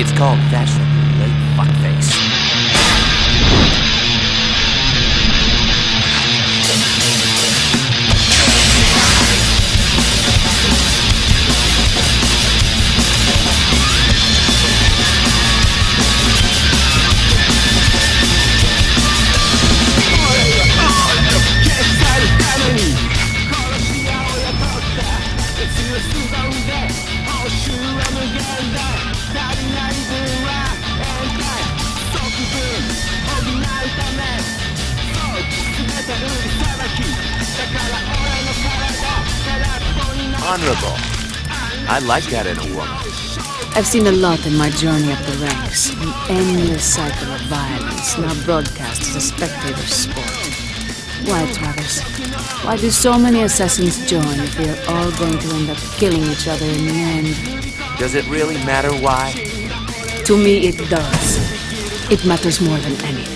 It's called fashion, late fuckface. Honorable. I like that in a woman. I've seen a lot in my journey up the ranks. The endless cycle of violence now broadcast as a spectator sport. Why, Travers? Why do so many assassins join if we are all going to end up killing each other in the end? Does it really matter why? To me, it does. It matters more than anything.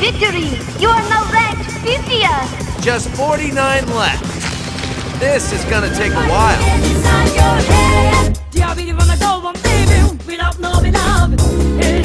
Victory! You are now ranked Fifia! Just 49 left. This is gonna take a while. Yeah, we wanna go on, baby, without no love.